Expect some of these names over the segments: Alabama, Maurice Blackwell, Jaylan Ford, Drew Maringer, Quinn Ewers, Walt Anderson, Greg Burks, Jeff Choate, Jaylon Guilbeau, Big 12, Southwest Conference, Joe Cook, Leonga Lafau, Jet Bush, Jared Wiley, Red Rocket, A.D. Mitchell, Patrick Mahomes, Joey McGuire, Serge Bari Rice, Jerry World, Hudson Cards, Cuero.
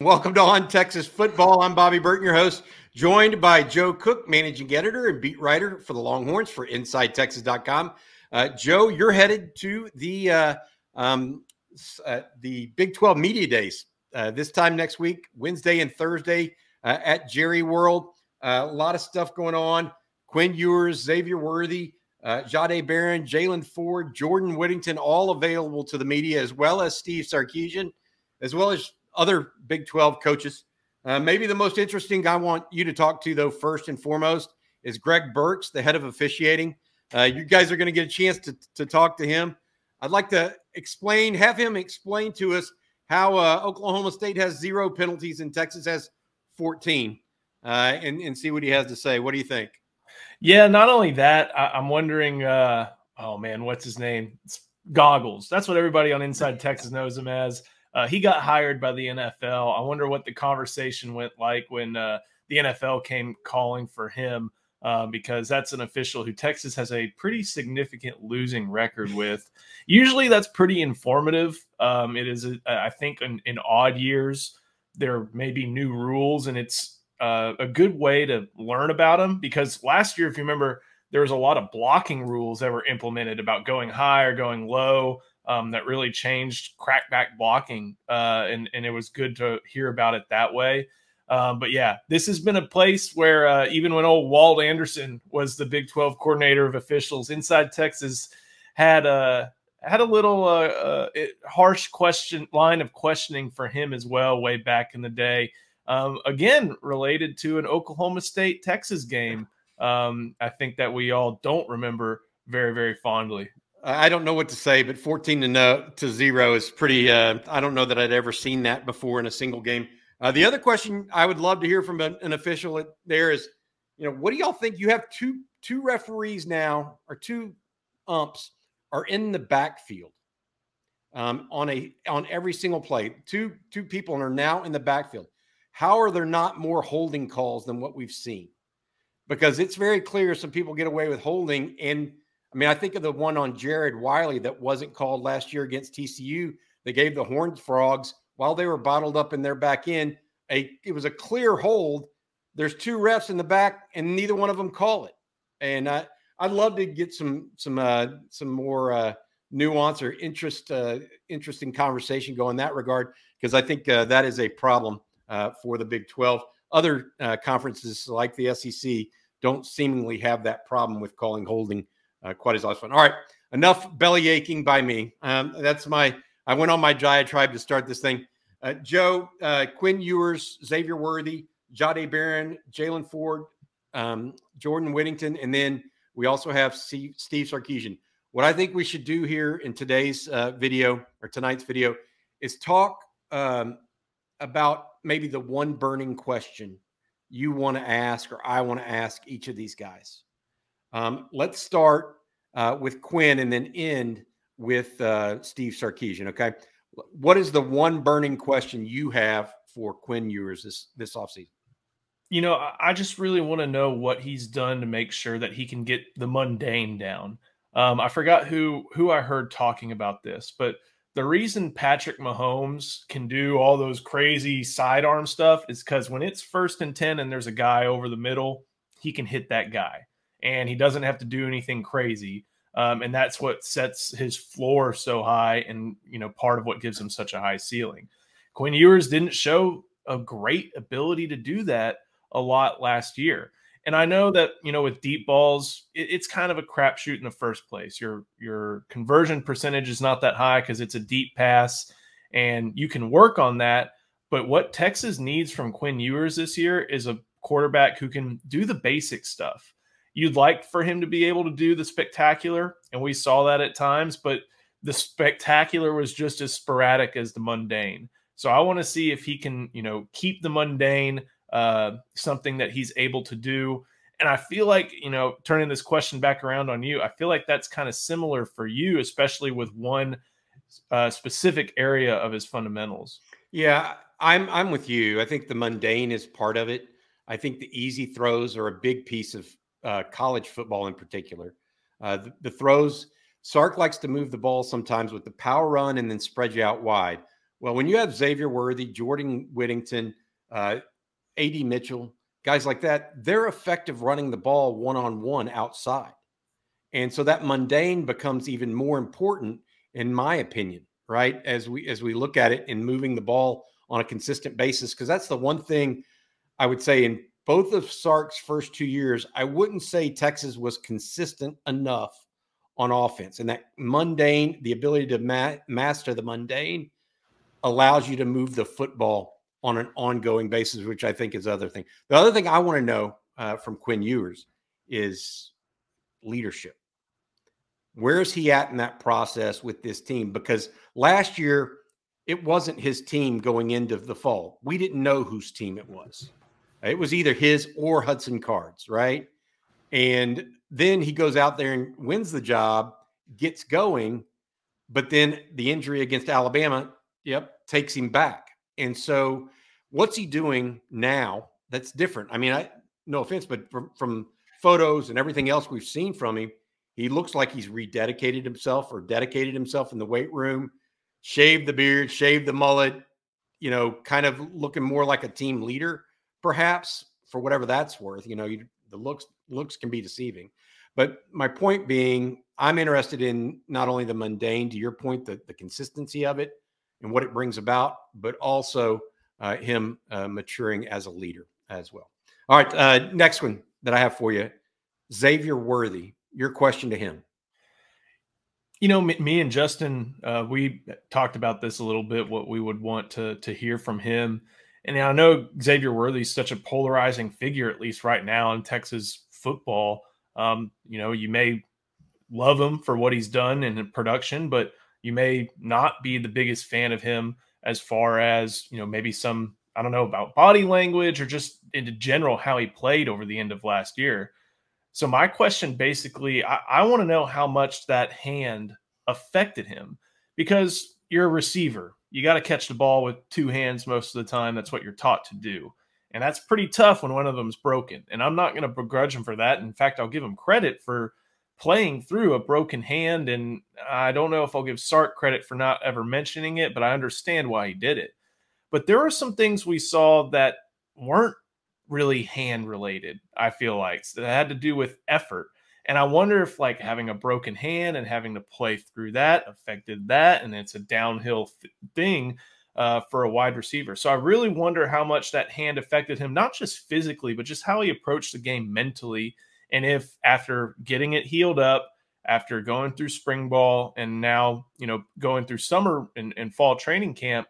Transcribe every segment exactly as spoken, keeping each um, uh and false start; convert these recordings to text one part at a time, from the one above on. Welcome to On Texas Football. I'm Bobby Burton, your host, joined by Joe Cook, managing editor and beat writer for the Longhorns for Inside Texas dot com. Uh, Joe, you're headed to the uh, um, uh, the Big twelve Media Days uh, this time next week, Wednesday and Thursday uh, at Jerry World. Uh, a lot of stuff going on. Quinn Ewers, Xavier Worthy, uh, Jahdae Barron, Jaylan Ford, Jordan Whittington, all available to the media, as well as Steve Sarkisian, as well as other Big twelve coaches. Uh, maybe the most interesting guy I want you to talk to, though, first and foremost, is Greg Burks, the head of officiating. Uh, you guys are going to get a chance to, to talk to him. I'd like to explain, have him explain to us how uh, Oklahoma State has zero penalties and Texas has fourteen, uh, and, and see what he has to say. What do you think? Yeah, not only that, I, I'm wondering, uh, oh, man, what's his name? It's Goggles. That's what everybody on Inside Texas knows him as. Uh, he got hired by the N F L. I wonder what the conversation went like when uh, the N F L came calling for him, uh, because that's an official who Texas has a pretty significant losing record with. Usually that's pretty informative. Um, it is, I think, in, in odd years, there may be new rules, and it's uh, a good way to learn about them, because last year, if you remember, there was a lot of blocking rules that were implemented about going high or going low. Um, that really changed crackback blocking, uh, and, and it was good to hear about it that way. Um, but, yeah, this has been a place where uh, even when old Walt Anderson was the Big twelve coordinator of officials, Inside Texas had a, had a little uh, uh, it, harsh question line of questioning for him as well way back in the day, um, again, related to an Oklahoma State-Texas game, um, I think that we all don't remember very, very fondly. I don't know what to say, but fourteen to no to zero is pretty. Uh, I don't know that I'd ever seen that before in a single game. Uh, the other question I would love to hear from an, an official at, there is, you know, what do y'all think? You have two two referees now, or two umps are in the backfield um, on a on every single play. Two two people are now in the backfield. How are there not more holding calls than what we've seen? Because it's very clear some people get away with holding. And I mean, I think of the one on Jared Wiley that wasn't called last year against T C U. They gave the Horned Frogs, while they were bottled up in their back end, a, it was a clear hold. There's two refs in the back, and neither one of them call it. And I, I'd love to get some some uh, some more uh, nuance or interest, uh, interesting conversation going in that regard, because I think uh, that is a problem uh, for the Big twelve. Other uh, conferences like the S E C don't seemingly have that problem with calling holding Uh, quite as last one. All right, enough belly aching by me. Um, that's my. I went on my diatribe to start this thing. Uh, Joe, uh, Quinn Ewers, Xavier Worthy, Jahdae Barron, Jaylan Ford, um, Jordan Whittington, and then we also have C- Steve Sarkisian. What I think we should do here in today's uh, video or tonight's video is talk um, about maybe the one burning question you want to ask, or I want to ask each of these guys. Um, let's start uh, with Quinn and then end with uh, Steve Sarkisian, okay? What is the one burning question you have for Quinn Ewers this, this offseason? You know, I just really want to know what he's done to make sure that he can get the mundane down. Um, I forgot who, who I heard talking about this, but the reason Patrick Mahomes can do all those crazy sidearm stuff is because when it's first and ten and there's a guy over the middle, he can hit that guy. And he doesn't have to do anything crazy. Um, and that's what sets his floor so high, and, you know, part of what gives him such a high ceiling. Quinn Ewers didn't show a great ability to do that a lot last year. And I know that, you know, with deep balls, it, it's kind of a crapshoot in the first place. Your, your conversion percentage is not that high because it's a deep pass, and you can work on that. But what Texas needs from Quinn Ewers this year is a quarterback who can do the basic stuff. You'd like for him to be able to do the spectacular, and we saw that at times, but the spectacular was just as sporadic as the mundane. So I want to see if he can, you know, keep the mundane uh, something that he's able to do. And I feel like, you know, turning this question back around on you, I feel like that's kind of similar for you, especially with one uh, specific area of his fundamentals. Yeah, I'm I'm with you. I think the mundane is part of it. I think the easy throws are a big piece of Uh, college football in particular. Uh, the, the throws, Sark likes to move the ball sometimes with the power run and then spread you out wide. Well, when you have Xavier Worthy, Jordan Whittington, uh, A D. Mitchell, guys like that, they're effective running the ball one-on-one outside. And so that mundane becomes even more important, in my opinion, right? As we, as we look at it and moving the ball on a consistent basis, because that's the one thing I would say in both of Sark's first two years, I wouldn't say Texas was consistent enough on offense. And that mundane, the ability to ma- master the mundane allows you to move the football on an ongoing basis, which I think is the other thing. The other thing I want to know uh, from Quinn Ewers is leadership. Where is he at in that process with this team? Because last year, it wasn't his team going into the fall. We didn't know whose team it was. It was either his or Hudson Cards, right? And then he goes out there and wins the job, gets going, but then the injury against Alabama, yep, takes him back. And so what's he doing now that's different? I mean, I no offense, but from, from photos and everything else we've seen from him, he looks like he's rededicated himself or dedicated himself in the weight room, shaved the beard, shaved the mullet, you know, kind of looking more like a team leader, perhaps, for whatever that's worth. You know, you, the looks looks can be deceiving. But my point being, I'm interested in not only the mundane, to your point, the, the consistency of it, and what it brings about, but also uh, him uh, maturing as a leader as well. All right, uh, next one that I have for you, Xavier Worthy, your question to him. You know, me, me and Justin, uh, we talked about this a little bit, what we would want to, to hear from him. And I know Xavier Worthy is such a polarizing figure, at least right now in Texas football. Um, you know, you may love him for what he's done in production, but you may not be the biggest fan of him as far as, you know, maybe some, I don't know about body language or just in general, how he played over the end of last year. So my question basically, I, I want to know how much that hand affected him, because you're a receiver. You got to catch the ball with two hands most of the time. That's what you're taught to do. And that's pretty tough when one of them's broken. And I'm not going to begrudge him for that. In fact, I'll give him credit for playing through a broken hand, and I don't know if I'll give Sark credit for not ever mentioning it, but I understand why he did it. But there are some things we saw that weren't really hand-related, I feel like, so that had to do with effort. And I wonder if, like, having a broken hand and having to play through that affected that, and it's a downhill th- thing uh, for a wide receiver. So I really wonder how much that hand affected him, not just physically, but just how he approached the game mentally. And if after getting it healed up, after going through spring ball and now, you know, going through summer and, and fall training camp,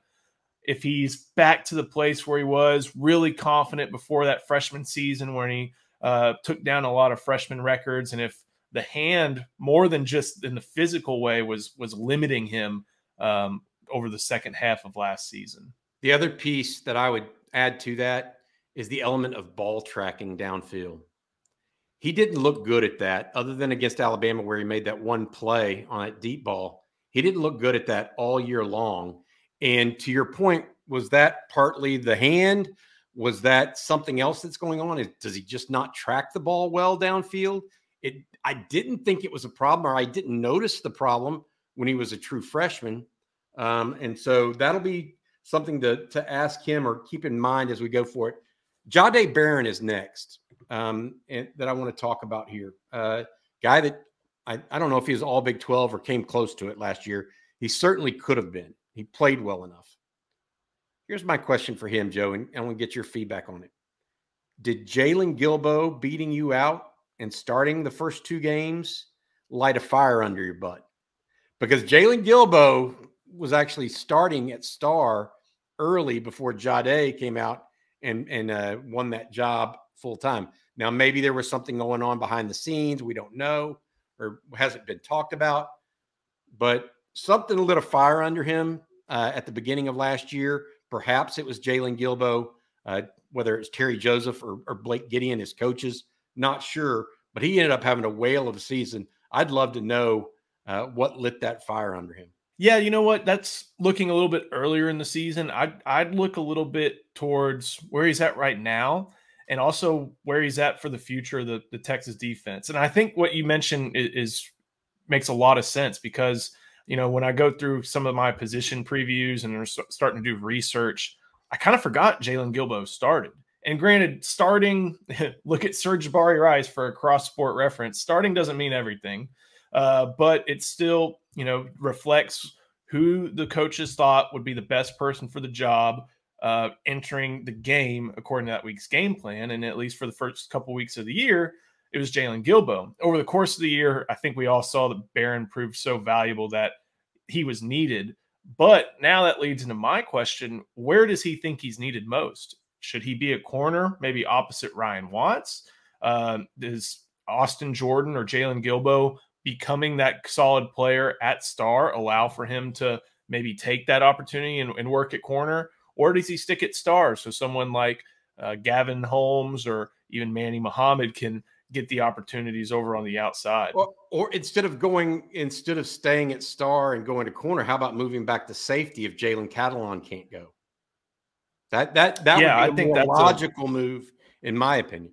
if he's back to the place where he was really confident before that freshman season when he uh, took down a lot of freshman records, and if the hand, more than just in the physical way, was was limiting him um, over the second half of last season. The other piece that I would add to that is the element of ball tracking downfield. He didn't look good at that, other than against Alabama where he made that one play on that deep ball. He didn't look good at that all year long. And to your point, was that partly the hand? Was that something else that's going on? Does he just not track the ball well downfield? It, I didn't think it was a problem, or I didn't notice the problem when he was a true freshman. Um, and so that'll be something to, to ask him or keep in mind as we go for it. Jahdae Barron is next. Um, and that I want to talk about here. Uh, guy that I, I don't know if he was all Big twelve or came close to it last year. He certainly could have been. He played well enough. Here's my question for him, Joe, and I want to get your feedback on it. Did Jaylon Guilbeau beating you out and starting the first two games light a fire under your butt? Because Jaylon Guilbeau was actually starting at star early before Jahdae came out and, and uh, won that job full time. Now, maybe there was something going on behind the scenes. We don't know, or hasn't been talked about, but something lit a fire under him uh, at the beginning of last year. Perhaps it was Jaylon Guilbeau, uh, whether it's Terry Joseph or, or Blake Gideon, his coaches, not sure, but he ended up having a whale of a season. I'd love to know uh, what lit that fire under him. Yeah, you know what? That's looking a little bit earlier in the season. I'd, I'd look a little bit towards where he's at right now, and also where he's at for the future of the, the Texas defense. And I think what you mentioned is, is makes a lot of sense, because you know, when I go through some of my position previews and are starting to do research, I kind of forgot Jaylon Guilbeau started. And granted, starting, look at Serge Bari Rice for a cross-sport reference. Starting doesn't mean everything, uh, but it still, you know, reflects who the coaches thought would be the best person for the job uh, entering the game according to that week's game plan. And at least for the first couple weeks of the year, it was Jaylon Guilbeau. Over the course of the year, I think we all saw that Barron proved so valuable that he was needed. But now that leads into my question, where does he think he's needed most? Should he be a corner, maybe opposite Ryan Watts? Uh, is Austin Jordan or Jaylon Guilbeau becoming that solid player at star allow for him to maybe take that opportunity and, and work at corner? Or does he stick at star so someone like uh, Gavin Holmes or even Manny Muhammad can get the opportunities over on the outside? Or, or instead of going, instead of staying at star and going to corner, how about moving back to safety if Jaylen Catalon can't go? That that that yeah, would be a I think more that's logical a- move, in my opinion.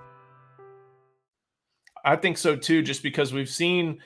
I think so too, just because we've seen,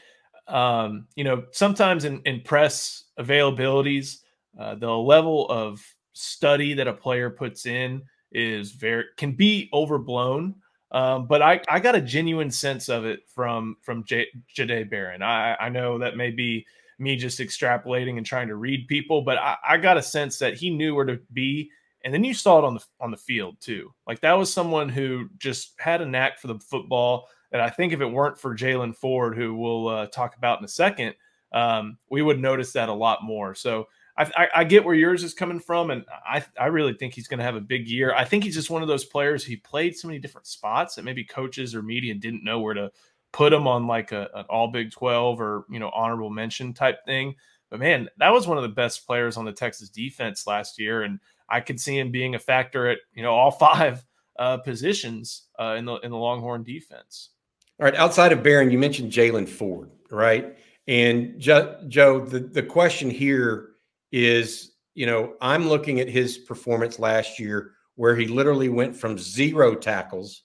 um, you know, sometimes in, in press availabilities, uh, the level of study that a player puts in is very can be overblown. Um, but I, I got a genuine sense of it from from J- Jahdae Barron. I, I know that may be me just extrapolating and trying to read people, but I, I got a sense that he knew where to be. And then you saw it on the on the field too. Like that was someone who just had a knack for the football. And I think if it weren't for Jaylen Ford, who we'll uh, talk about in a second, um, we would notice that a lot more. So I, I, I get where yours is coming from, and I, I really think he's going to have a big year. I think he's just one of those players. He played so many different spots that maybe coaches or media didn't know where to put him on like a, an all Big twelve or, you know, honorable mention type thing. But, man, that was one of the best players on the Texas defense last year, and I could see him being a factor at, you know, all five uh, positions uh, in the in the Longhorn defense. All right, outside of Barron, you mentioned Jaylen Ford, right? And jo- Joe, the, the question here is, you know, I'm looking at his performance last year where he literally went from zero tackles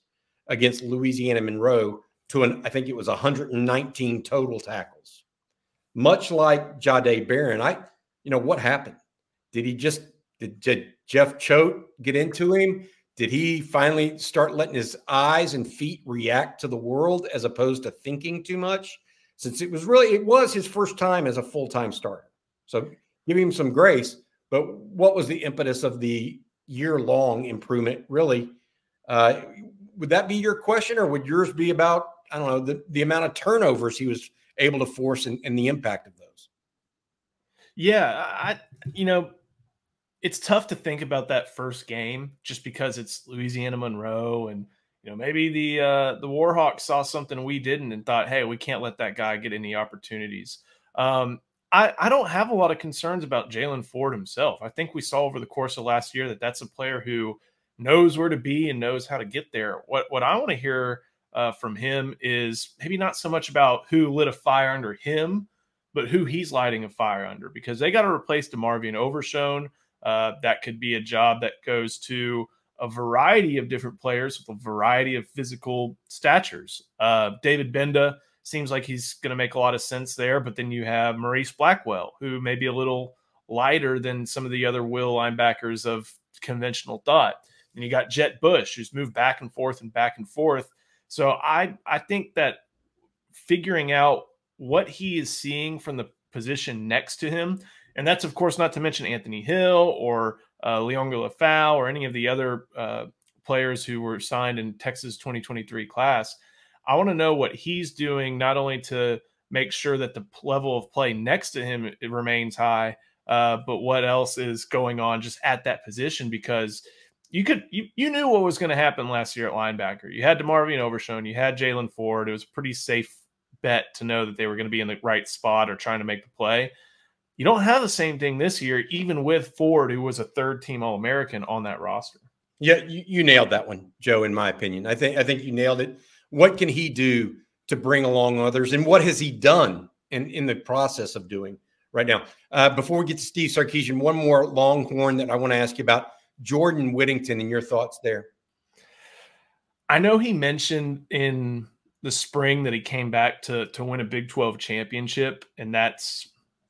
against Louisiana Monroe to an, I think it was one hundred nineteen total tackles. Much like Jahdae Barron, I, you know, what happened? Did he just, did, did Jeff Choate get into him? Did he finally start letting his eyes and feet react to the world as opposed to thinking too much? Since it was really, it was his first time as a full-time starter. So give him some grace. But what was the impetus of the year-long improvement, really? Uh, would that be your question, or would yours be about, I don't know, the, the amount of turnovers he was able to force and, and the impact of those? Yeah, I, you know, it's tough to think about that first game just because it's Louisiana Monroe, and you know maybe the uh, the Warhawks saw something we didn't and thought, hey, we can't let that guy get any opportunities. Um, I, I don't have a lot of concerns about Jaylen Ford himself. I think we saw over the course of last year that that's a player who knows where to be and knows how to get there. What what I want to hear uh, from him is maybe not so much about who lit a fire under him, but who he's lighting a fire under, because they got to replace DeMarvion Overshown. Uh, that could be a job that goes to a variety of different players with a variety of physical statures. Uh, David Benda seems like he's going to make a lot of sense there, but then you have Maurice Blackwell, who may be a little lighter than some of the other will linebackers of conventional thought. And you got Jet Bush, who's moved back and forth and back and forth. So I, I think that figuring out what he is seeing from the position next to him. And that's, of course, not to mention Anthony Hill or uh, Leonga Lafau or any of the other uh, players who were signed in Texas twenty twenty-three class. I want to know what he's doing, not only to make sure that the level of play next to him it remains high, uh, but what else is going on just at that position, because you could you, you knew what was going to happen last year at linebacker. You had DeMarvion Overshown, you had Jaylen Ford. It was a pretty safe bet to know that they were going to be in the right spot or trying to make the play. You don't have the same thing this year, even with Ford, who was a third-team All-American on that roster. Yeah, you, you nailed that one, Joe, in my opinion. I think I think you nailed it. What can he do to bring along others, and what has he done in, in the process of doing right now? Uh, before we get to Steve Sarkisian, one more Longhorn that I want to ask you about, Jordan Whittington, and your thoughts there. I know he mentioned in the spring that he came back to, to win a Big twelve championship, and that's,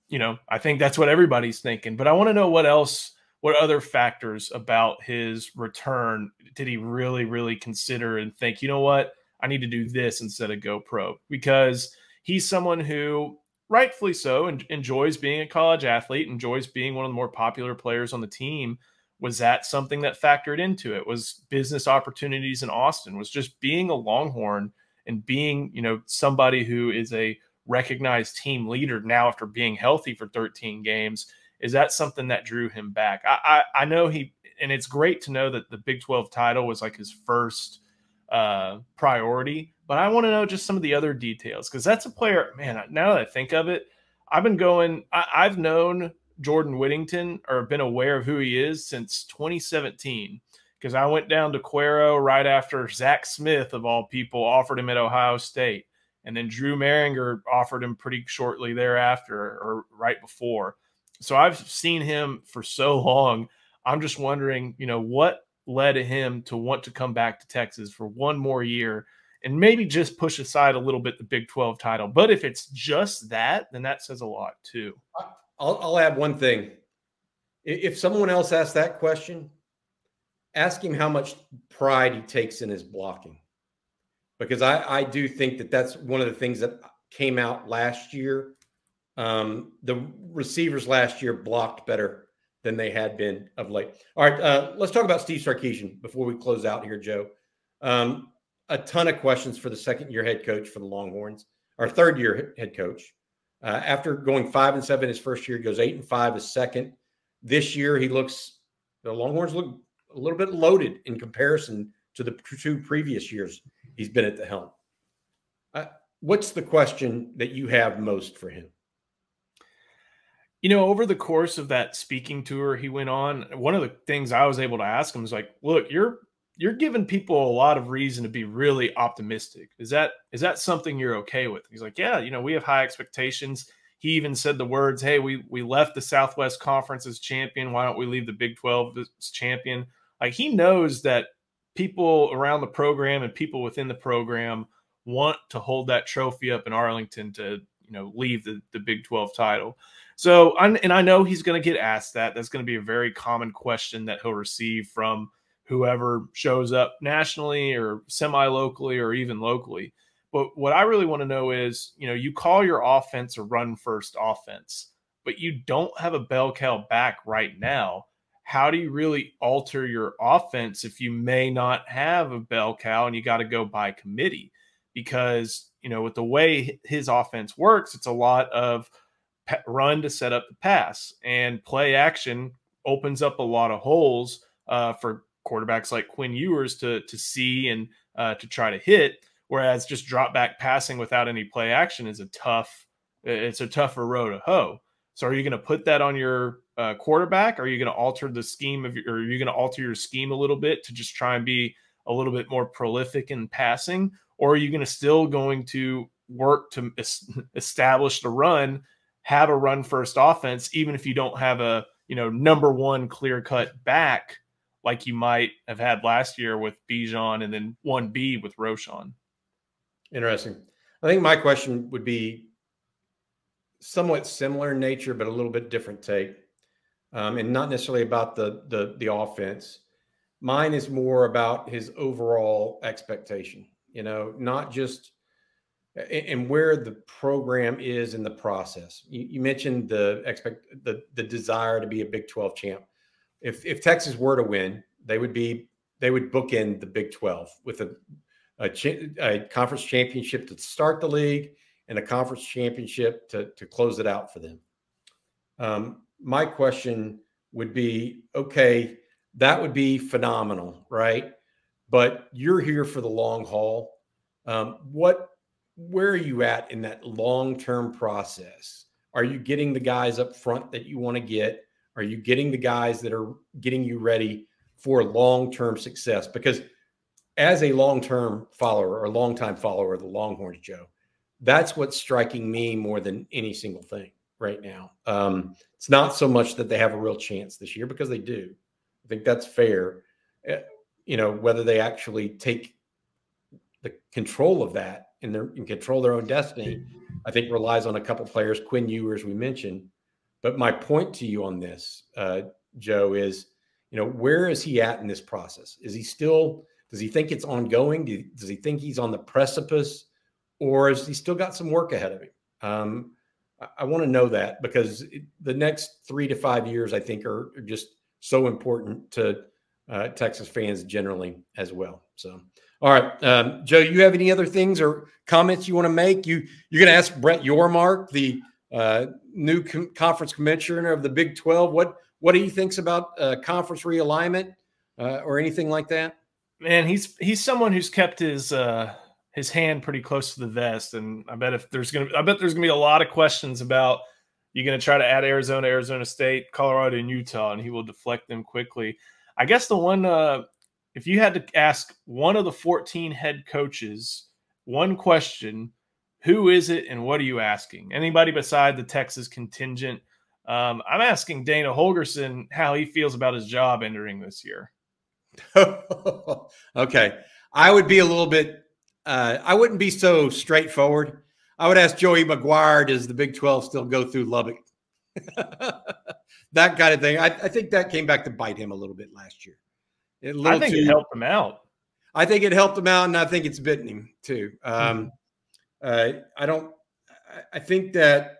you know, I think that's what everybody's thinking. But I want to know what else, what other factors about his return did he really, really consider and think, you know what, I need to do this instead of go pro, because he's someone who rightfully so en- enjoys being a college athlete, enjoys being one of the more popular players on the team. Was that something that factored into it? Was business opportunities in Austin? Was just being a Longhorn and being, you know, somebody who is a recognized team leader now after being healthy for thirteen games? Is that something that drew him back? I, I, I know he, and it's great to know that the Big twelve title was like his first Uh, priority, but I want to know just some of the other details, because that's a player, man, now that I think of it, I've been going, I, I've known Jordan Whittington or been aware of who he is since twenty seventeen, because I went down to Cuero right after Zach Smith, of all people, offered him at Ohio State, and then Drew Maringer offered him pretty shortly thereafter or right before. So I've seen him for so long. I'm just wondering, you know, what led him to want to come back to Texas for one more year and maybe just push aside a little bit the Big twelve title. But if it's just that, then that says a lot too. I'll, I'll add one thing. If someone else asks that question, ask him how much pride he takes in his blocking, because I, I do think that that's one of the things that came out last year. Um, the receivers last year blocked better than they had been of late. All right, uh, let's talk about Steve Sarkisian before we close out here, Joe. Um, a ton of questions for the second-year head coach for the Longhorns, our third-year head coach. Uh, after going five and seven his first year, he goes eight and five his second. This year, he looks the Longhorns look a little bit loaded in comparison to the two previous years he's been at the helm. Uh, what's the question that you have most for him? You know, over the course of that speaking tour he went on, one of the things I was able to ask him is like, look, you're you're giving people a lot of reason to be really optimistic. Is that is that something you're okay with? He's like, yeah, you know, we have high expectations. He even said the words, hey, we we left the Southwest Conference as champion. Why don't we leave the Big twelve as champion? Like, he knows that people around the program and people within the program want to hold that trophy up in Arlington to, you know, leave the, the Big twelve title. So, and I know he's going to get asked that. That's going to be a very common question that he'll receive from whoever shows up nationally or semi-locally or even locally. But what I really want to know is, you know, you call your offense a run-first offense, but you don't have a bell cow back right now. How do you really alter your offense if you may not have a bell cow and you got to go by committee? Because, you know, with the way his offense works, it's a lot of run to set up the pass, and play action opens up a lot of holes uh, for quarterbacks like Quinn Ewers to to see and uh, to try to hit. Whereas just drop back passing without any play action is a tough, it's a tougher row to hoe. So are you going to put that on your uh, quarterback? Are you going to alter the scheme of your, or are you going to alter your scheme a little bit to just try and be a little bit more prolific in passing? Or are you going to still going to work to es- establish the run, have a run first offense, even if you don't have a, you know, number one clear cut back like you might have had last year with Bijan and then one B with Roschon? Interesting. I think my question would be somewhat similar in nature, but a little bit different take, um, and not necessarily about the, the, the offense. Mine is more about his overall expectation, you know, not just and where the program is in the process. You, you mentioned the expect the the desire to be a Big twelve champ. If if Texas were to win, they would be they would bookend the Big twelve with a a, a conference championship to start the league and a conference championship to to close it out for them. Um, my question would be, okay, that would be phenomenal, right? But you're here for the long haul. Um, what, where are you at in that long-term process? Are you getting the guys up front that you want to get? Are you getting the guys that are getting you ready for long-term success? Because as a long-term follower or long-time follower of the Longhorns, Joe, that's what's striking me more than any single thing right now. Um, it's not so much that they have a real chance this year, because they do. I think that's fair. You know, whether they actually take the control of that and, their, and control their own destiny, I think relies on a couple players, Quinn Ewers we mentioned. But my point to you on this, uh, Joe, is, you know, where is he at in this process? Is he still, does he think it's ongoing? Do, does he think he's on the precipice? Or has he still got some work ahead of him? Um, I, I want to know that, because it, the next three to five years, I think, are, are just so important to uh, Texas fans generally as well. So, all right, um, Joe, you have any other things or comments you want to make? You, you're going to ask Brett Yormark, the uh, new com conference commissioner of the Big twelve, what what he thinks about uh, conference realignment uh, or anything like that. Man, he's he's someone who's kept his uh, his hand pretty close to the vest, and I bet if there's going to, I bet there's going to be a lot of questions about, you're going to try to add Arizona, Arizona State, Colorado, and Utah, and he will deflect them quickly. I guess the one, uh, if you had to ask one of the fourteen head coaches one question, who is it and what are you asking? Anybody beside the Texas contingent? Um, I'm asking Dana Holgorsen how he feels about his job entering this year. Okay. I would be a little bit, uh, I wouldn't be so straightforward. I would ask Joey McGuire, does the Big twelve still go through Lubbock? That kind of thing. I, I think that came back to bite him a little bit last year. It, I think too, it helped him out. I think it helped him out, and I think it's bitten him too. Um, mm-hmm. uh, I don't. I, I think that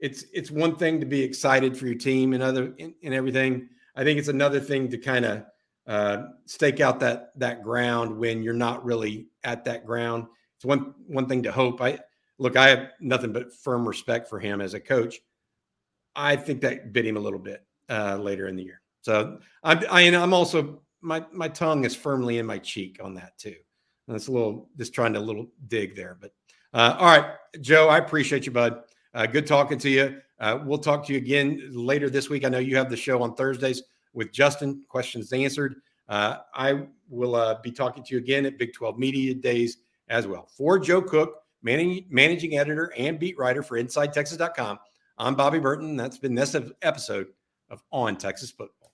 it's it's one thing to be excited for your team and other and, and everything. I think it's another thing to kind of uh, stake out that that ground when you're not really at that ground. It's one one thing to hope. I. Look, I have nothing but firm respect for him as a coach. I think that bit him a little bit uh, later in the year. So I'm, I, I'm also, my my tongue is firmly in my cheek on that too. And it's a little, just trying to little dig there. But uh, all right, Joe, I appreciate you, bud. Uh, good talking to you. Uh, we'll talk to you again later this week. I know you have the show on Thursdays with Justin, Questions Answered. Uh, I will uh, be talking to you again at Big twelve Media Days as well. For Joe Cook, managing editor and beat writer for Inside Texas dot com. I'm Bobby Burton. That's been this episode of On Texas Football.